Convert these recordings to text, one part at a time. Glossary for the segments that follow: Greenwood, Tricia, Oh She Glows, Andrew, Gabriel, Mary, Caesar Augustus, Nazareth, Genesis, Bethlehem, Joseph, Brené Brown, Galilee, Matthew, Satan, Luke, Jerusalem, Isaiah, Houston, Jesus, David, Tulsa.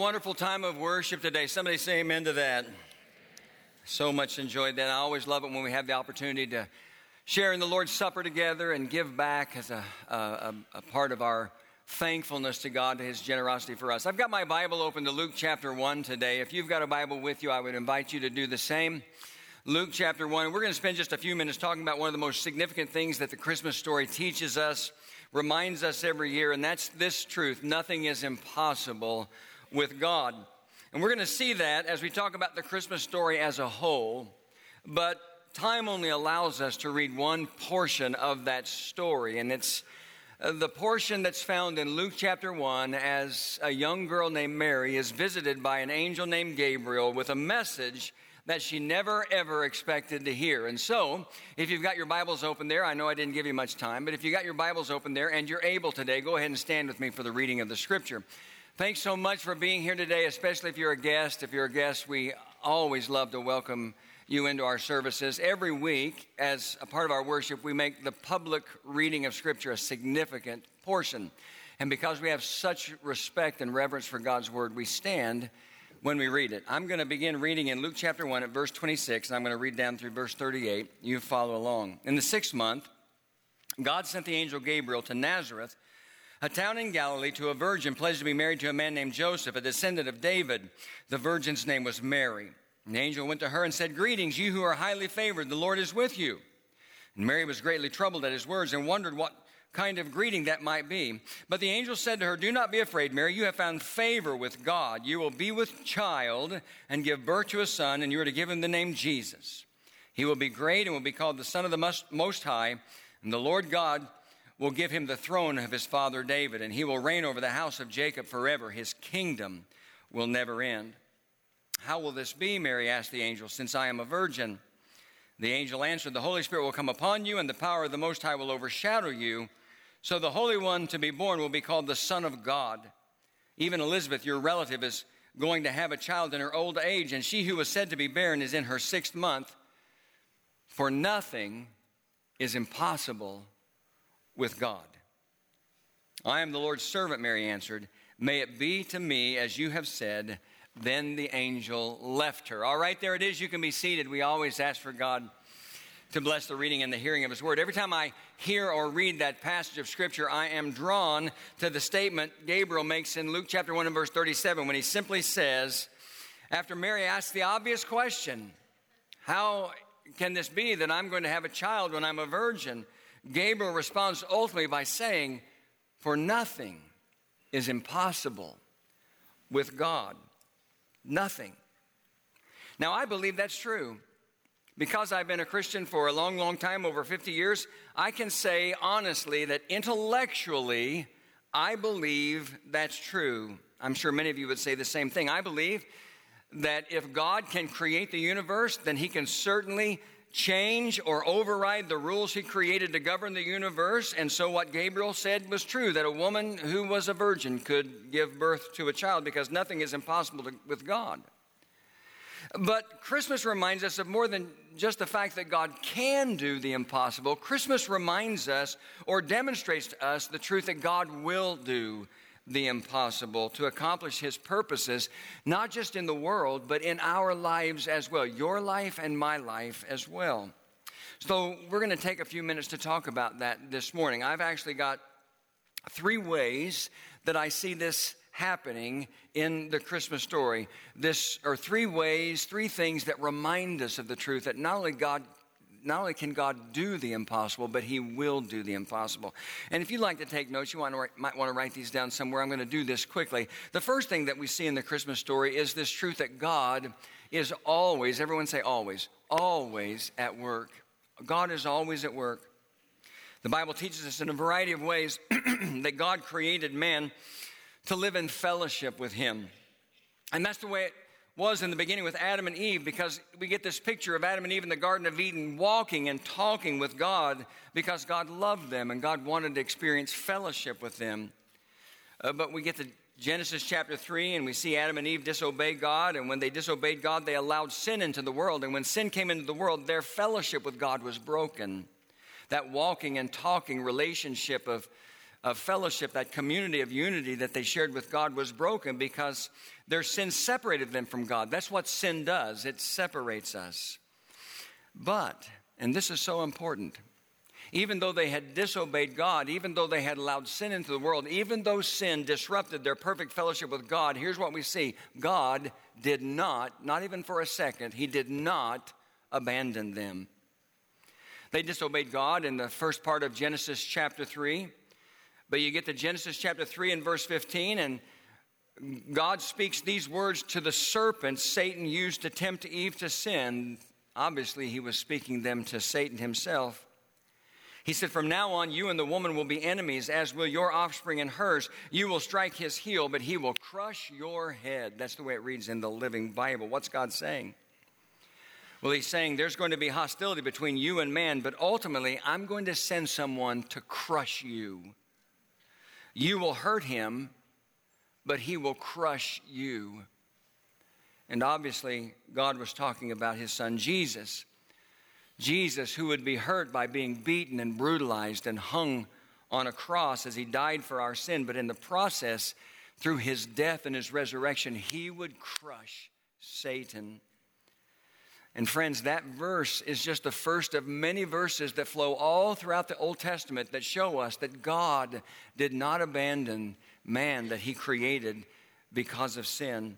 wonderful time of worship today. Somebody say amen to that. So much enjoyed that. I always love it when we have the opportunity to share in the Lord's Supper together and give back as a part of our thankfulness to God, to His generosity for us. I've got my Bible open to Luke chapter 1 today. If you've got a Bible with you, I would invite you to do the same. Luke chapter 1. We're going to spend just a few minutes talking about one of the most significant things that the Christmas story teaches us, reminds us every year, and that's this truth: nothing is impossible with God. And we're going to see that as we talk about the Christmas story as a whole, but time only allows us to read one portion of that story, and it's the portion that's found in Luke chapter 1 as a young girl named Mary is visited by an angel named Gabriel with a message that she never, ever expected to hear. And so, if you've got your Bibles open there, I know I didn't give you much time, but if you got your Bibles open there and you're able today, go ahead and stand with me for the reading of the Scripture. Thanks so much for being here today, especially if you're a guest. If you're a guest, we always love to welcome you into our services. Every week, as a part of our worship, we make the public reading of Scripture a significant portion. And because we have such respect and reverence for God's Word, we stand when we read it. I'm going to begin reading in Luke chapter 1 at verse 26, and I'm going to read down through verse 38. You follow along. In the 6th month, God sent the angel Gabriel to Nazareth, a town in Galilee, to a virgin pledged to be married to a man named Joseph, a descendant of David. The virgin's name was Mary. And the angel went to her and said, "Greetings, you who are highly favored, the Lord is with you." And Mary was greatly troubled at his words and wondered what kind of greeting that might be. But the angel said to her, "Do not be afraid, Mary. You have found favor with God. You will be with child and give birth to a son, and you are to give him the name Jesus. He will be great and will be called the Son of the Most High, and the Lord God will give him the throne of his father David, and he will reign over the house of Jacob forever. His kingdom will never end." "How will this be?" Mary asked the angel, "since I am a virgin?" The angel answered, "The Holy Spirit will come upon you, and the power of the Most High will overshadow you. So the Holy One to be born will be called the Son of God. Even Elizabeth, your relative, is going to have a child in her old age, and she who was said to be barren is in her 6th month. For nothing is impossible with God." "I am the Lord's servant," Mary answered. "May it be to me as you have said." Then the angel left her. All right, there it is. You can be seated. We always ask for God to bless the reading and the hearing of His Word. Every time I hear or read that passage of Scripture, I am drawn to the statement Gabriel makes in Luke chapter 1 and verse 37 when he simply says, after Mary asks the obvious question, "How can this be that I'm going to have a child when I'm a virgin?" Gabriel responds ultimately by saying, "For nothing is impossible with God." Nothing. Now, I believe that's true. Because I've been a Christian for a long, long time, over 50 years, I can say honestly that intellectually, I believe that's true. I'm sure many of you would say the same thing. I believe that if God can create the universe, then He can certainly change or override the rules He created to govern the universe. And so what Gabriel said was true, that a woman who was a virgin could give birth to a child because nothing is impossible with God. But Christmas reminds us of more than just the fact that God can do the impossible. Christmas reminds us or demonstrates to us the truth that God will do the impossible to accomplish His purposes, not just in the world, but in our lives as well, your life and my life as well. So we're going to take a few minutes to talk about that this morning. I've actually got 3 ways that I see this happening in the Christmas story. This are 3 things that remind us of the truth that not only can God do the impossible, but He will do the impossible. And if you'd like to take notes, might want to write these down somewhere. I'm going to do this quickly. The first thing that we see in the Christmas story is this truth that God is always, everyone say always at work. God is always at work. The Bible teaches us in a variety of ways that God created man to live in fellowship with Him. And that's the way it was in the beginning with Adam and Eve, because we get this picture of Adam and Eve in the Garden of Eden walking and talking with God because God loved them and God wanted to experience fellowship with them. But we get to Genesis chapter 3 and we see Adam and Eve disobey God, and when they disobeyed God, they allowed sin into the world. And when sin came into the world, their fellowship with God was broken. That walking and talking relationship of of fellowship, that community of unity that they shared with God was broken because their sin separated them from God. That's what sin does. It separates us. But, and this is so important, even though they had disobeyed God, even though they had allowed sin into the world, even though sin disrupted their perfect fellowship with God, here's what we see. God did not even for a second, he did not abandon them. They disobeyed God in the first part of Genesis chapter 3. But you get to Genesis chapter 3 and verse 15, and God speaks these words to the serpent Satan used to tempt Eve to sin. Obviously, he was speaking them to Satan himself. He said, "From now on, you and the woman will be enemies, as will your offspring and hers. You will strike his heel, but he will crush your head." That's the way it reads in the Living Bible. What's God saying? Well, he's saying there's going to be hostility between you and man, but ultimately, I'm going to send someone to crush you. You will hurt him, but he will crush you. And obviously, God was talking about his son, Jesus. Jesus, who would be hurt by being beaten and brutalized and hung on a cross as he died for our sin. But in the process, through his death and his resurrection, he would crush Satan. And friends, that verse is just the first of many verses that flow all throughout the Old Testament that show us that God did not abandon man that he created because of sin.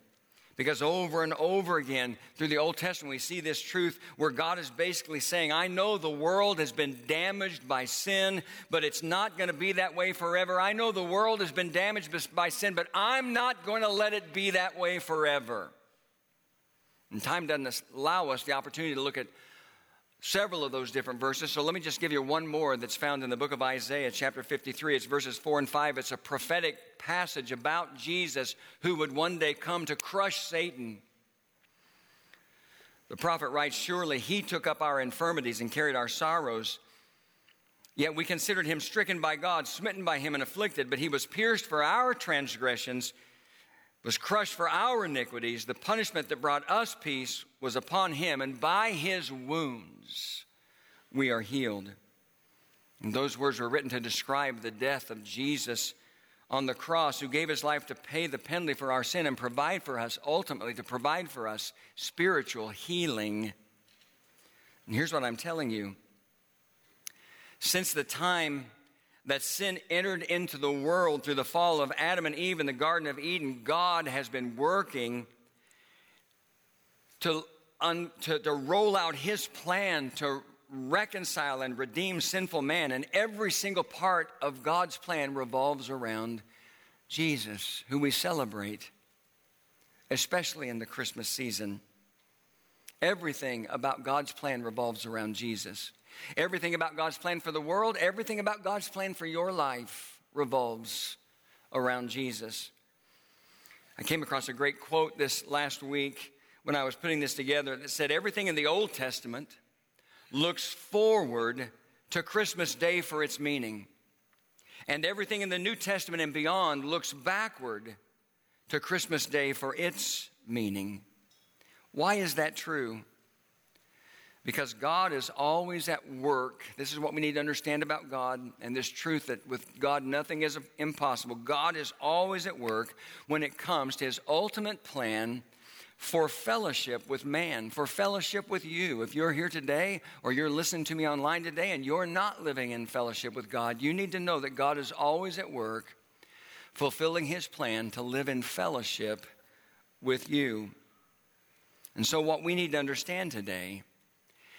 Because over and over again through the Old Testament, we see this truth where God is basically saying, I know the world has been damaged by sin, but it's not going to be that way forever. I know the world has been damaged by sin, but I'm not going to let it be that way forever. And time doesn't allow us the opportunity to look at several of those different verses. So let me just give you one more that's found in the book of Isaiah, chapter 53. It's verses 4 and 5. It's a prophetic passage about Jesus who would one day come to crush Satan. The prophet writes, "Surely he took up our infirmities and carried our sorrows. Yet we considered him stricken by God, smitten by him and afflicted. But he was pierced for our transgressions, was crushed for our iniquities. The punishment that brought us peace was upon him, and by his wounds we are healed." And those words were written to describe the death of Jesus on the cross, who gave his life to pay the penalty for our sin and provide for us, ultimately to provide for us spiritual healing. And here's what I'm telling you. Since the time that sin entered into the world through the fall of Adam and Eve in the Garden of Eden, God has been working to roll out his plan to reconcile and redeem sinful man. And every single part of God's plan revolves around Jesus, who we celebrate, especially in the Christmas season. Everything about God's plan revolves around Jesus. Everything about God's plan for the world, everything about God's plan for your life revolves around Jesus. I came across a great quote this last week when I was putting this together that said, everything in the Old Testament looks forward to Christmas Day for its meaning. And everything in the New Testament and beyond looks backward to Christmas Day for its meaning. Why is that true? Because God is always at work. This is what we need to understand about God and this truth that with God nothing is impossible. God is always at work when it comes to his ultimate plan for fellowship with man, for fellowship with you. If you're here today or you're listening to me online today and you're not living in fellowship with God, you need to know that God is always at work fulfilling his plan to live in fellowship with you. And so what we need to understand today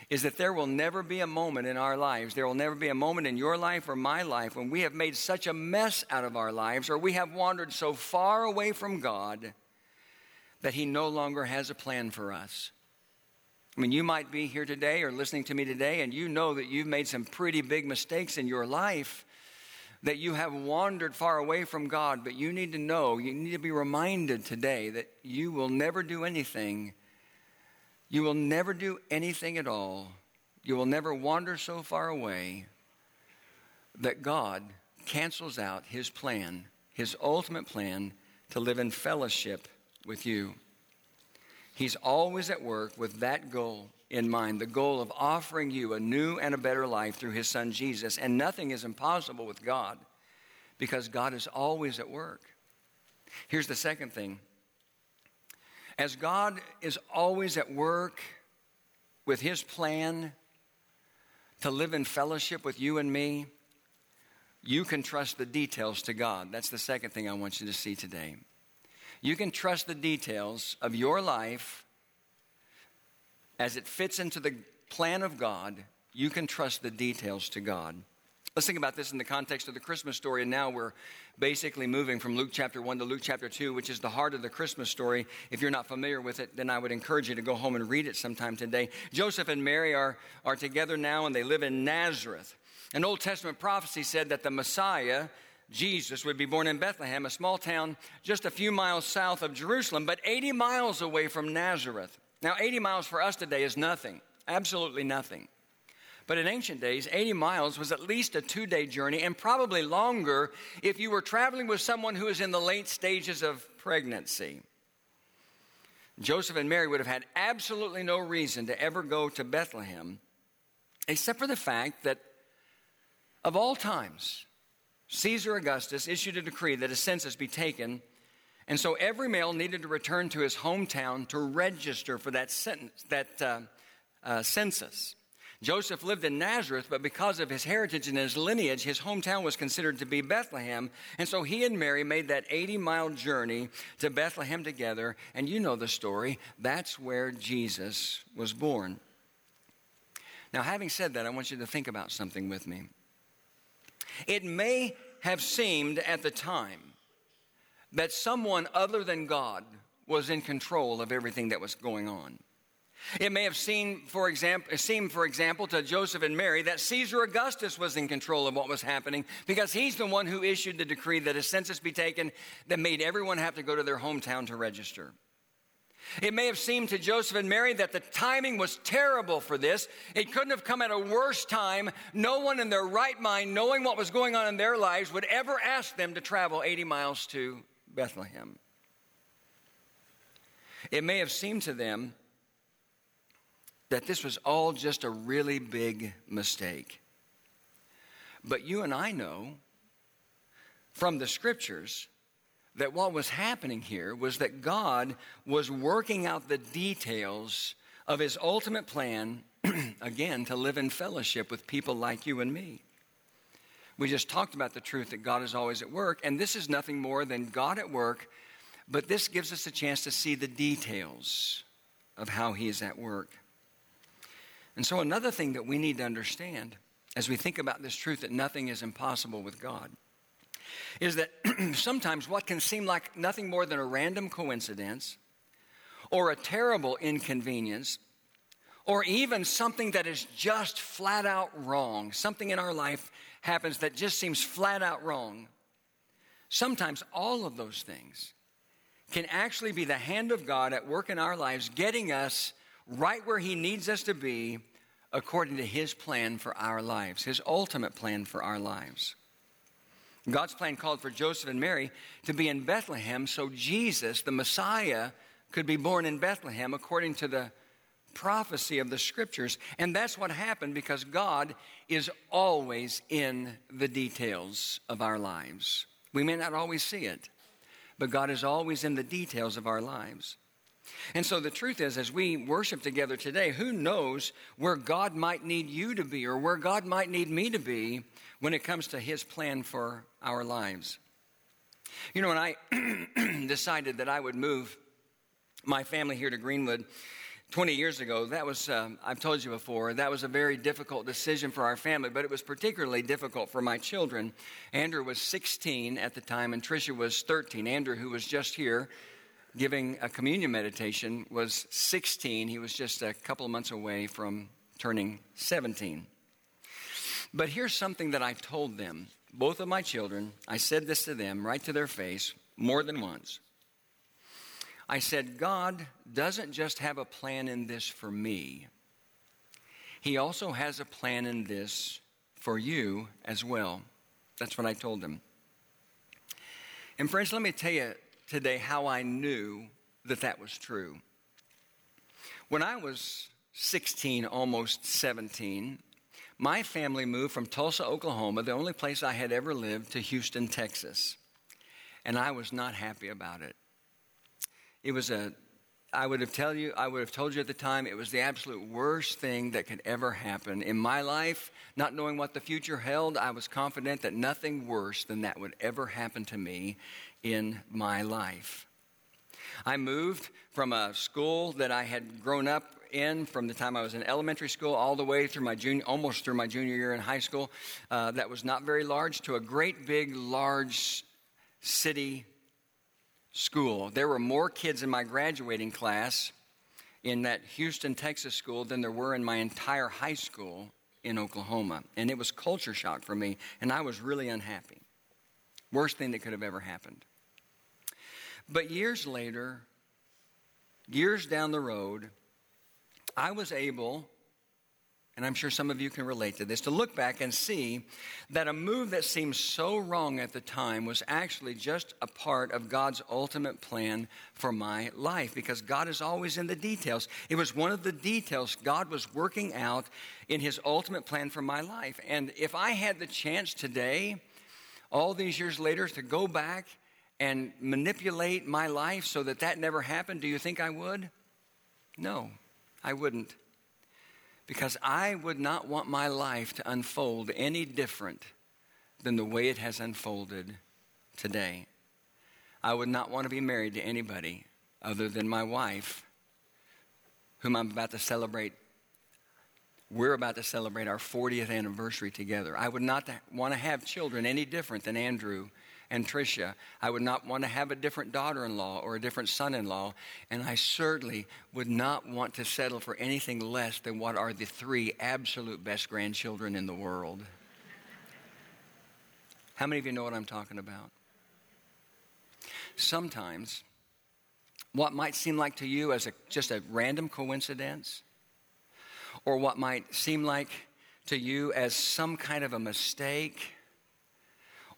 is that there will never be a moment in our lives, there will never be a moment in your life or my life when we have made such a mess out of our lives or we have wandered so far away from God that he no longer has a plan for us. I mean, you might be here today or listening to me today and you know that you've made some pretty big mistakes in your life, that you have wandered far away from God, but you need to know, you need to be reminded today that you will never do anything. You will never do anything at all. You will never wander so far away that God cancels out his plan, his ultimate plan to live in fellowship with you. He's always at work with that goal in mind, the goal of offering you a new and a better life through his son Jesus. And nothing is impossible with God. because God is always at work. Here's the second thing. As God is always at work with his plan to live in fellowship with you and me, you can trust the details to God. That's the second thing I want you to see today. You can trust the details of your life as it fits into the plan of God. You can trust the details to God. Let's think about this in the context of the Christmas story. And now we're basically moving from Luke chapter 1 to Luke chapter 2, which is the heart of the Christmas story. If you're not familiar with it, then I would encourage you to go home and read it sometime today. Joseph and Mary are together now, and they live in Nazareth. An Old Testament prophecy said that the Messiah, Jesus, would be born in Bethlehem, a small town just a few miles south of Jerusalem, but 80 miles away from Nazareth. Now, 80 miles for us today is nothing, absolutely nothing. But in ancient days, 80 miles was at least a 2-day journey, and probably longer if you were traveling with someone who is in the late stages of pregnancy. Joseph and Mary would have had absolutely no reason to ever go to Bethlehem, except for the fact that, of all times, Caesar Augustus issued a decree that a census be taken, and so every male needed to return to his hometown to register for that census. Joseph lived in Nazareth, but because of his heritage and his lineage, his hometown was considered to be Bethlehem. And so he and Mary made that 80-mile journey to Bethlehem together. And you know the story. That's where Jesus was born. Now, having said that, I want you to think about something with me. It may have seemed at the time that someone other than God was in control of everything that was going on. It may have seemed, for example, to Joseph and Mary that Caesar Augustus was in control of what was happening because he's the one who issued the decree that a census be taken that made everyone have to go to their hometown to register. It may have seemed to Joseph and Mary that the timing was terrible for this. It couldn't have come at a worse time. No one in their right mind, knowing what was going on in their lives, would ever ask them to travel 80 miles to Bethlehem. It may have seemed to them that this was all just a really big mistake. But you and I know from the scriptures that what was happening here was that God was working out the details of his ultimate plan, again, to live in fellowship with people like you and me. We just talked about the truth that God is always at work, and this is nothing more than God at work, but this gives us a chance to see the details of how he is at work. And so another thing that we need to understand as we think about this truth that nothing is impossible with God is that sometimes what can seem like nothing more than a random coincidence or a terrible inconvenience or even something that is just flat out wrong, something in our life happens that just seems flat out wrong. Sometimes all of those things can actually be the hand of God at work in our lives, getting us right where he needs us to be according to his plan for our lives, his ultimate plan for our lives. God's plan called for Joseph and Mary to be in Bethlehem so Jesus, the Messiah, could be born in Bethlehem according to the prophecy of the scriptures. And that's what happened because God is always in the details of our lives. We may not always see it, but God is always in the details of our lives. And so the truth is, as we worship together today, who knows where God might need you to be or where God might need me to be when it comes to his plan for our lives. You know, when I decided that I would move my family here to Greenwood 20 years ago, that was, I've told you before, that was a very difficult decision for our family, but it was particularly difficult for my children. Andrew was 16 at the time, and Tricia was 13. Andrew, who was just here giving a communion meditation, was 16. He was just a couple of months away from turning 17. But here's something that I told them, both of my children. I said this to them right to their face more than once. I said, God doesn't just have a plan in this for me. He also has a plan in this for you as well. That's what I told them. And friends, let me tell you today how I knew that that was true. When I was 16, almost 17, My family moved from Tulsa, Oklahoma, the only place I had ever lived, to Houston, Texas. And I was not happy about it. It was I would have told you at the time, it was the absolute worst thing that could ever happen. In my life, not knowing what the future held, I was confident that nothing worse than that would ever happen to me in my life. I moved from a school that I had grown up in from the time I was in elementary school all the way through my junior year in high school, that was not very large, to a great big, large city school. There were more kids in my graduating class in that Houston, Texas school than there were in my entire high school in Oklahoma. And it was culture shock for me, and I was really unhappy. Worst thing that could have ever happened. But years later, years down the road, I was able, and I'm sure some of you can relate to this, to look back and see that a move that seemed so wrong at the time was actually just a part of God's ultimate plan for my life, because God is always in the details. It was one of the details God was working out in his ultimate plan for my life. And if I had the chance today, all these years later, to go back and manipulate my life so that that never happened, do you think I would? No, I wouldn't. Because I would not want my life to unfold any different than the way it has unfolded today. I would not want to be married to anybody other than my wife, whom I'm about to celebrate. We're about to celebrate our 40th anniversary together. I would not want to have children any different than Andrew and Tricia. I would not want to have a different daughter-in-law or a different son-in-law. And I certainly would not want to settle for anything less than what are the three absolute best grandchildren in the world. How many of you know what I'm talking about? Sometimes what might seem like to you as just a random coincidence, or what might seem like to you as some kind of a mistake,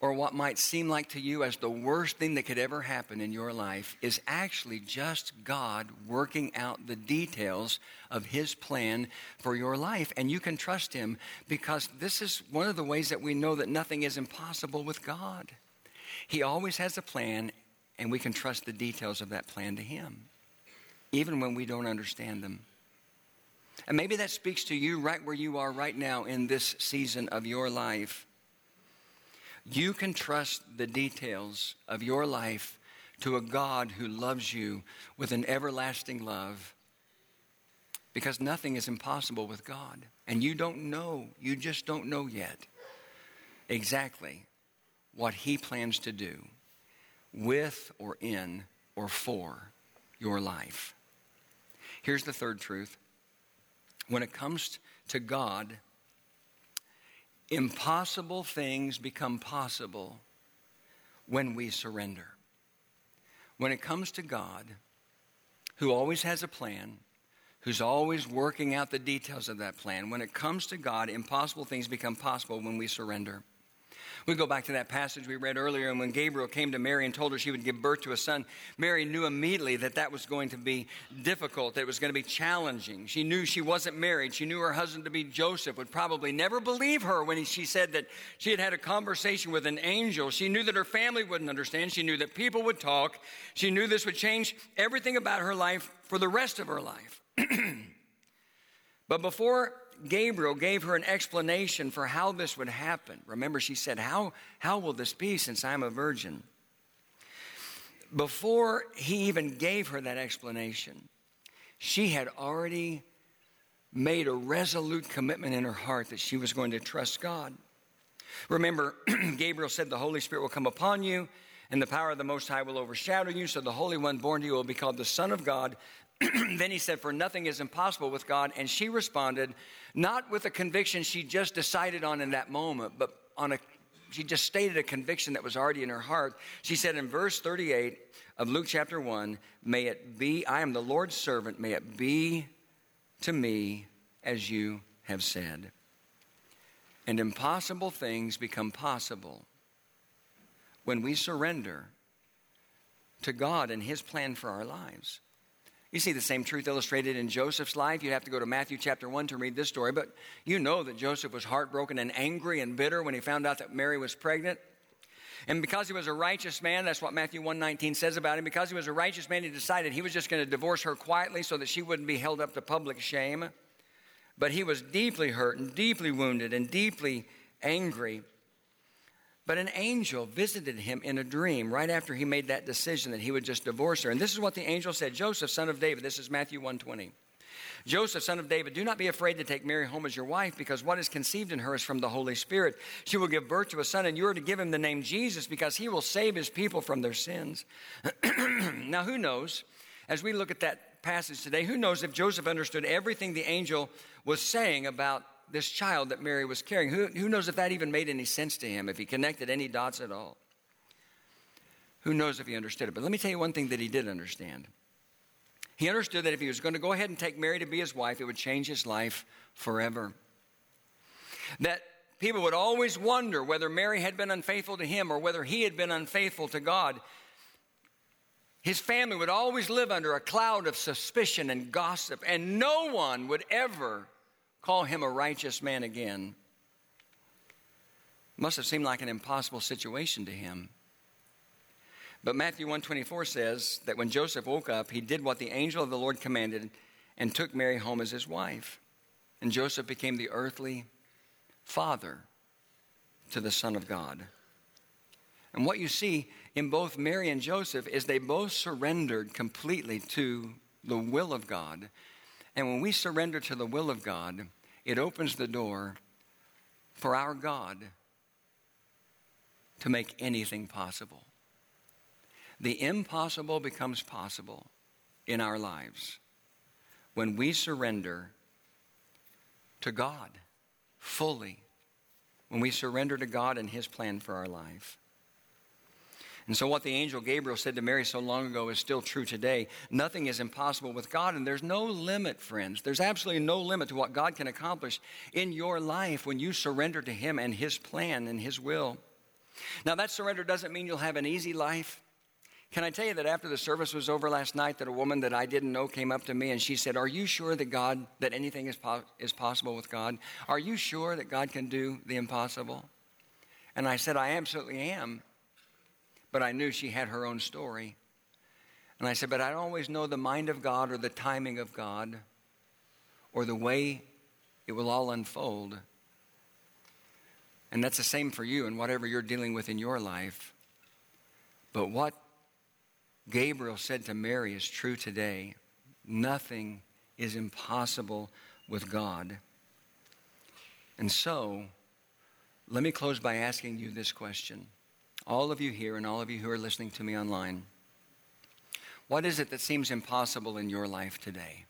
or what might seem like to you as the worst thing that could ever happen in your life, is actually just God working out the details of his plan for your life. And you can trust him, because this is one of the ways that we know that nothing is impossible with God. He always has a plan, and we can trust the details of that plan to him, even when we don't understand them. And maybe that speaks to you right where you are right now in this season of your life. You can trust the details of your life to a God who loves you with an everlasting love, because nothing is impossible with God. And you don't know, you just don't know yet exactly what he plans to do with or in or for your life. Here's the third truth. When it comes to God, impossible things become possible when we surrender. When it comes to God, who always has a plan, who's always working out the details of that plan, when it comes to God, impossible things become possible when we surrender. We go back to that passage we read earlier, and when Gabriel came to Mary and told her she would give birth to a son, Mary knew immediately that that was going to be difficult, that it was going to be challenging. She knew she wasn't married. She knew her husband to be Joseph would probably never believe her when she said that she had had a conversation with an angel. She knew that her family wouldn't understand. She knew that people would talk. She knew this would change everything about her life for the rest of her life. But before Gabriel gave her an explanation for how this would happen, remember, she said, how will this be since I'm a virgin? Before he even gave her that explanation, she had already made a resolute commitment in her heart that she was going to trust God. Remember, Gabriel said, the Holy Spirit will come upon you, and the power of the Most High will overshadow you, so the Holy One born to you will be called the Son of God. Then he said, for nothing is impossible with God. And she responded, not with a conviction she just decided on in that moment, but she just stated a conviction that was already in her heart. She said in verse 38 of Luke chapter 1, may it be, I am the Lord's servant, may it be to me as you have said. And impossible things become possible when we surrender to God and his plan for our lives. You see the same truth illustrated in Joseph's life. You'd have to go to Matthew chapter 1 to read this story, but you know that Joseph was heartbroken and angry and bitter when he found out that Mary was pregnant. And because he was a righteous man, that's what Matthew 1:19 says about him. Because he was a righteous man, he decided he was just going to divorce her quietly so that she wouldn't be held up to public shame. But he was deeply hurt and deeply wounded and deeply angry. But an angel visited him in a dream right after he made that decision that he would just divorce her. And this is what the angel said, "Joseph, son of David," this is Matthew 1:20. "Joseph, son of David, do not be afraid to take Mary home as your wife, because what is conceived in her is from the Holy Spirit. She will give birth to a son, and you are to give him the name Jesus, because he will save his people from their sins." Now, who knows, as we look at that passage today, who knows if Joseph understood everything the angel was saying about this child that Mary was carrying? Who knows if that even made any sense to him, if he connected any dots at all? Who knows if he understood it? But let me tell you one thing that he did understand. He understood that if he was going to go ahead and take Mary to be his wife, it would change his life forever. That people would always wonder whether Mary had been unfaithful to him or whether he had been unfaithful to God. His family would always live under a cloud of suspicion and gossip, and no one would ever call him a righteous man again. Must have seemed like an impossible situation to him. But Matthew 1:24 says that when Joseph woke up, he did what the angel of the Lord commanded and took Mary home as his wife. And Joseph became the earthly father to the Son of God. And what you see in both Mary and Joseph is they both surrendered completely to the will of God. And when we surrender to the will of God, it opens the door for our God to make anything possible. The impossible becomes possible in our lives when we surrender to God fully, when we surrender to God and His plan for our life. And so what the angel Gabriel said to Mary so long ago is still true today. Nothing is impossible with God, and there's no limit, friends. There's absolutely no limit to what God can accomplish in your life when you surrender to Him and His plan and His will. Now, that surrender doesn't mean you'll have an easy life. Can I tell you that after the service was over last night, that a woman that I didn't know came up to me and she said, "Are you sure that God, that anything is possible with God? Are you sure that God can do the impossible?" And I said, "I absolutely am." But I knew she had her own story. And I said, "But I don't always know the mind of God or the timing of God or the way it will all unfold." And that's the same for you and whatever you're dealing with in your life. But what Gabriel said to Mary is true today. Nothing is impossible with God. And so, let me close by asking you this question. All of you here and all of you who are listening to me online, what is it that seems impossible in your life today?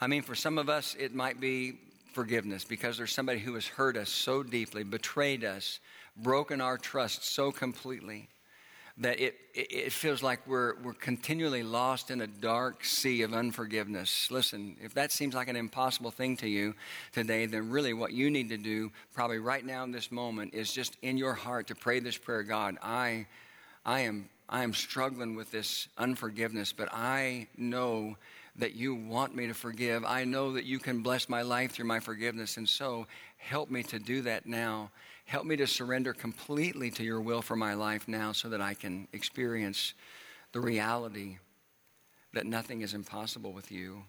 I mean, for some of us, it might be forgiveness because there's somebody who has hurt us so deeply, betrayed us, broken our trust so completely, that it feels like we're continually lost in a dark sea of unforgiveness. Listen, if that seems like an impossible thing to you today, then really what you need to do probably right now in this moment is just in your heart to pray this prayer. God, I am struggling with this unforgiveness, but I know that you want me to forgive. I know that you can bless my life through my forgiveness, and so help me to do that now. Help me to surrender completely to your will for my life now so that I can experience the reality that nothing is impossible with you.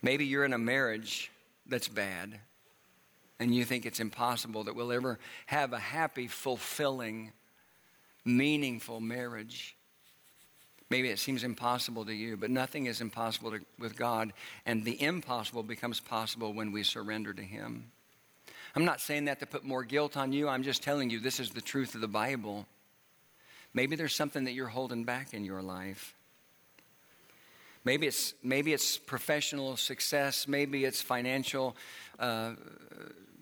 Maybe you're in a marriage that's bad and you think it's impossible that we'll ever have a happy, fulfilling, meaningful marriage. Maybe it seems impossible to you, but nothing is impossible with God, and the impossible becomes possible when we surrender to Him. I'm not saying that to put more guilt on you. I'm just telling you this is the truth of the Bible. Maybe there's something that you're holding back in your life. Maybe it's professional success. Maybe it's financial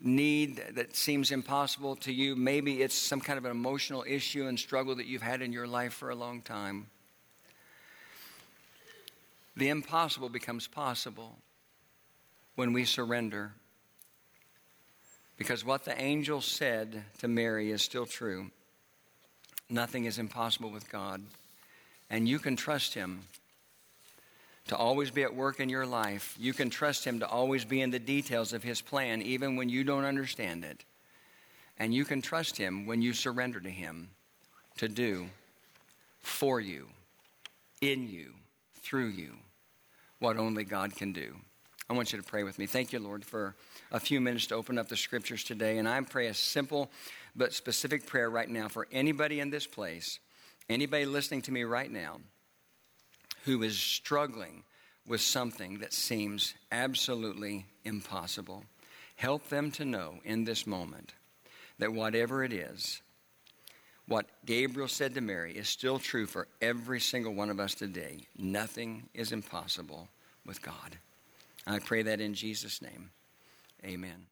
need that seems impossible to you. Maybe it's some kind of an emotional issue and struggle that you've had in your life for a long time. The impossible becomes possible when we surrender. Because what the angel said to Mary is still true. Nothing is impossible with God. and you can trust him to always be at work in your life. You can trust him to always be in the details of his plan, even when you don't understand it. And you can trust him when you surrender to him to do for you, in you, through you, what only God can do. I want you to pray with me. Thank you, Lord, for a few minutes to open up the scriptures today. And I pray a simple but specific prayer right now for anybody in this place, anybody listening to me right now, who is struggling with something that seems absolutely impossible. Help them to know in this moment that whatever it is, what Gabriel said to Mary is still true for every single one of us today. Nothing is impossible with God. I pray that in Jesus' name. Amen.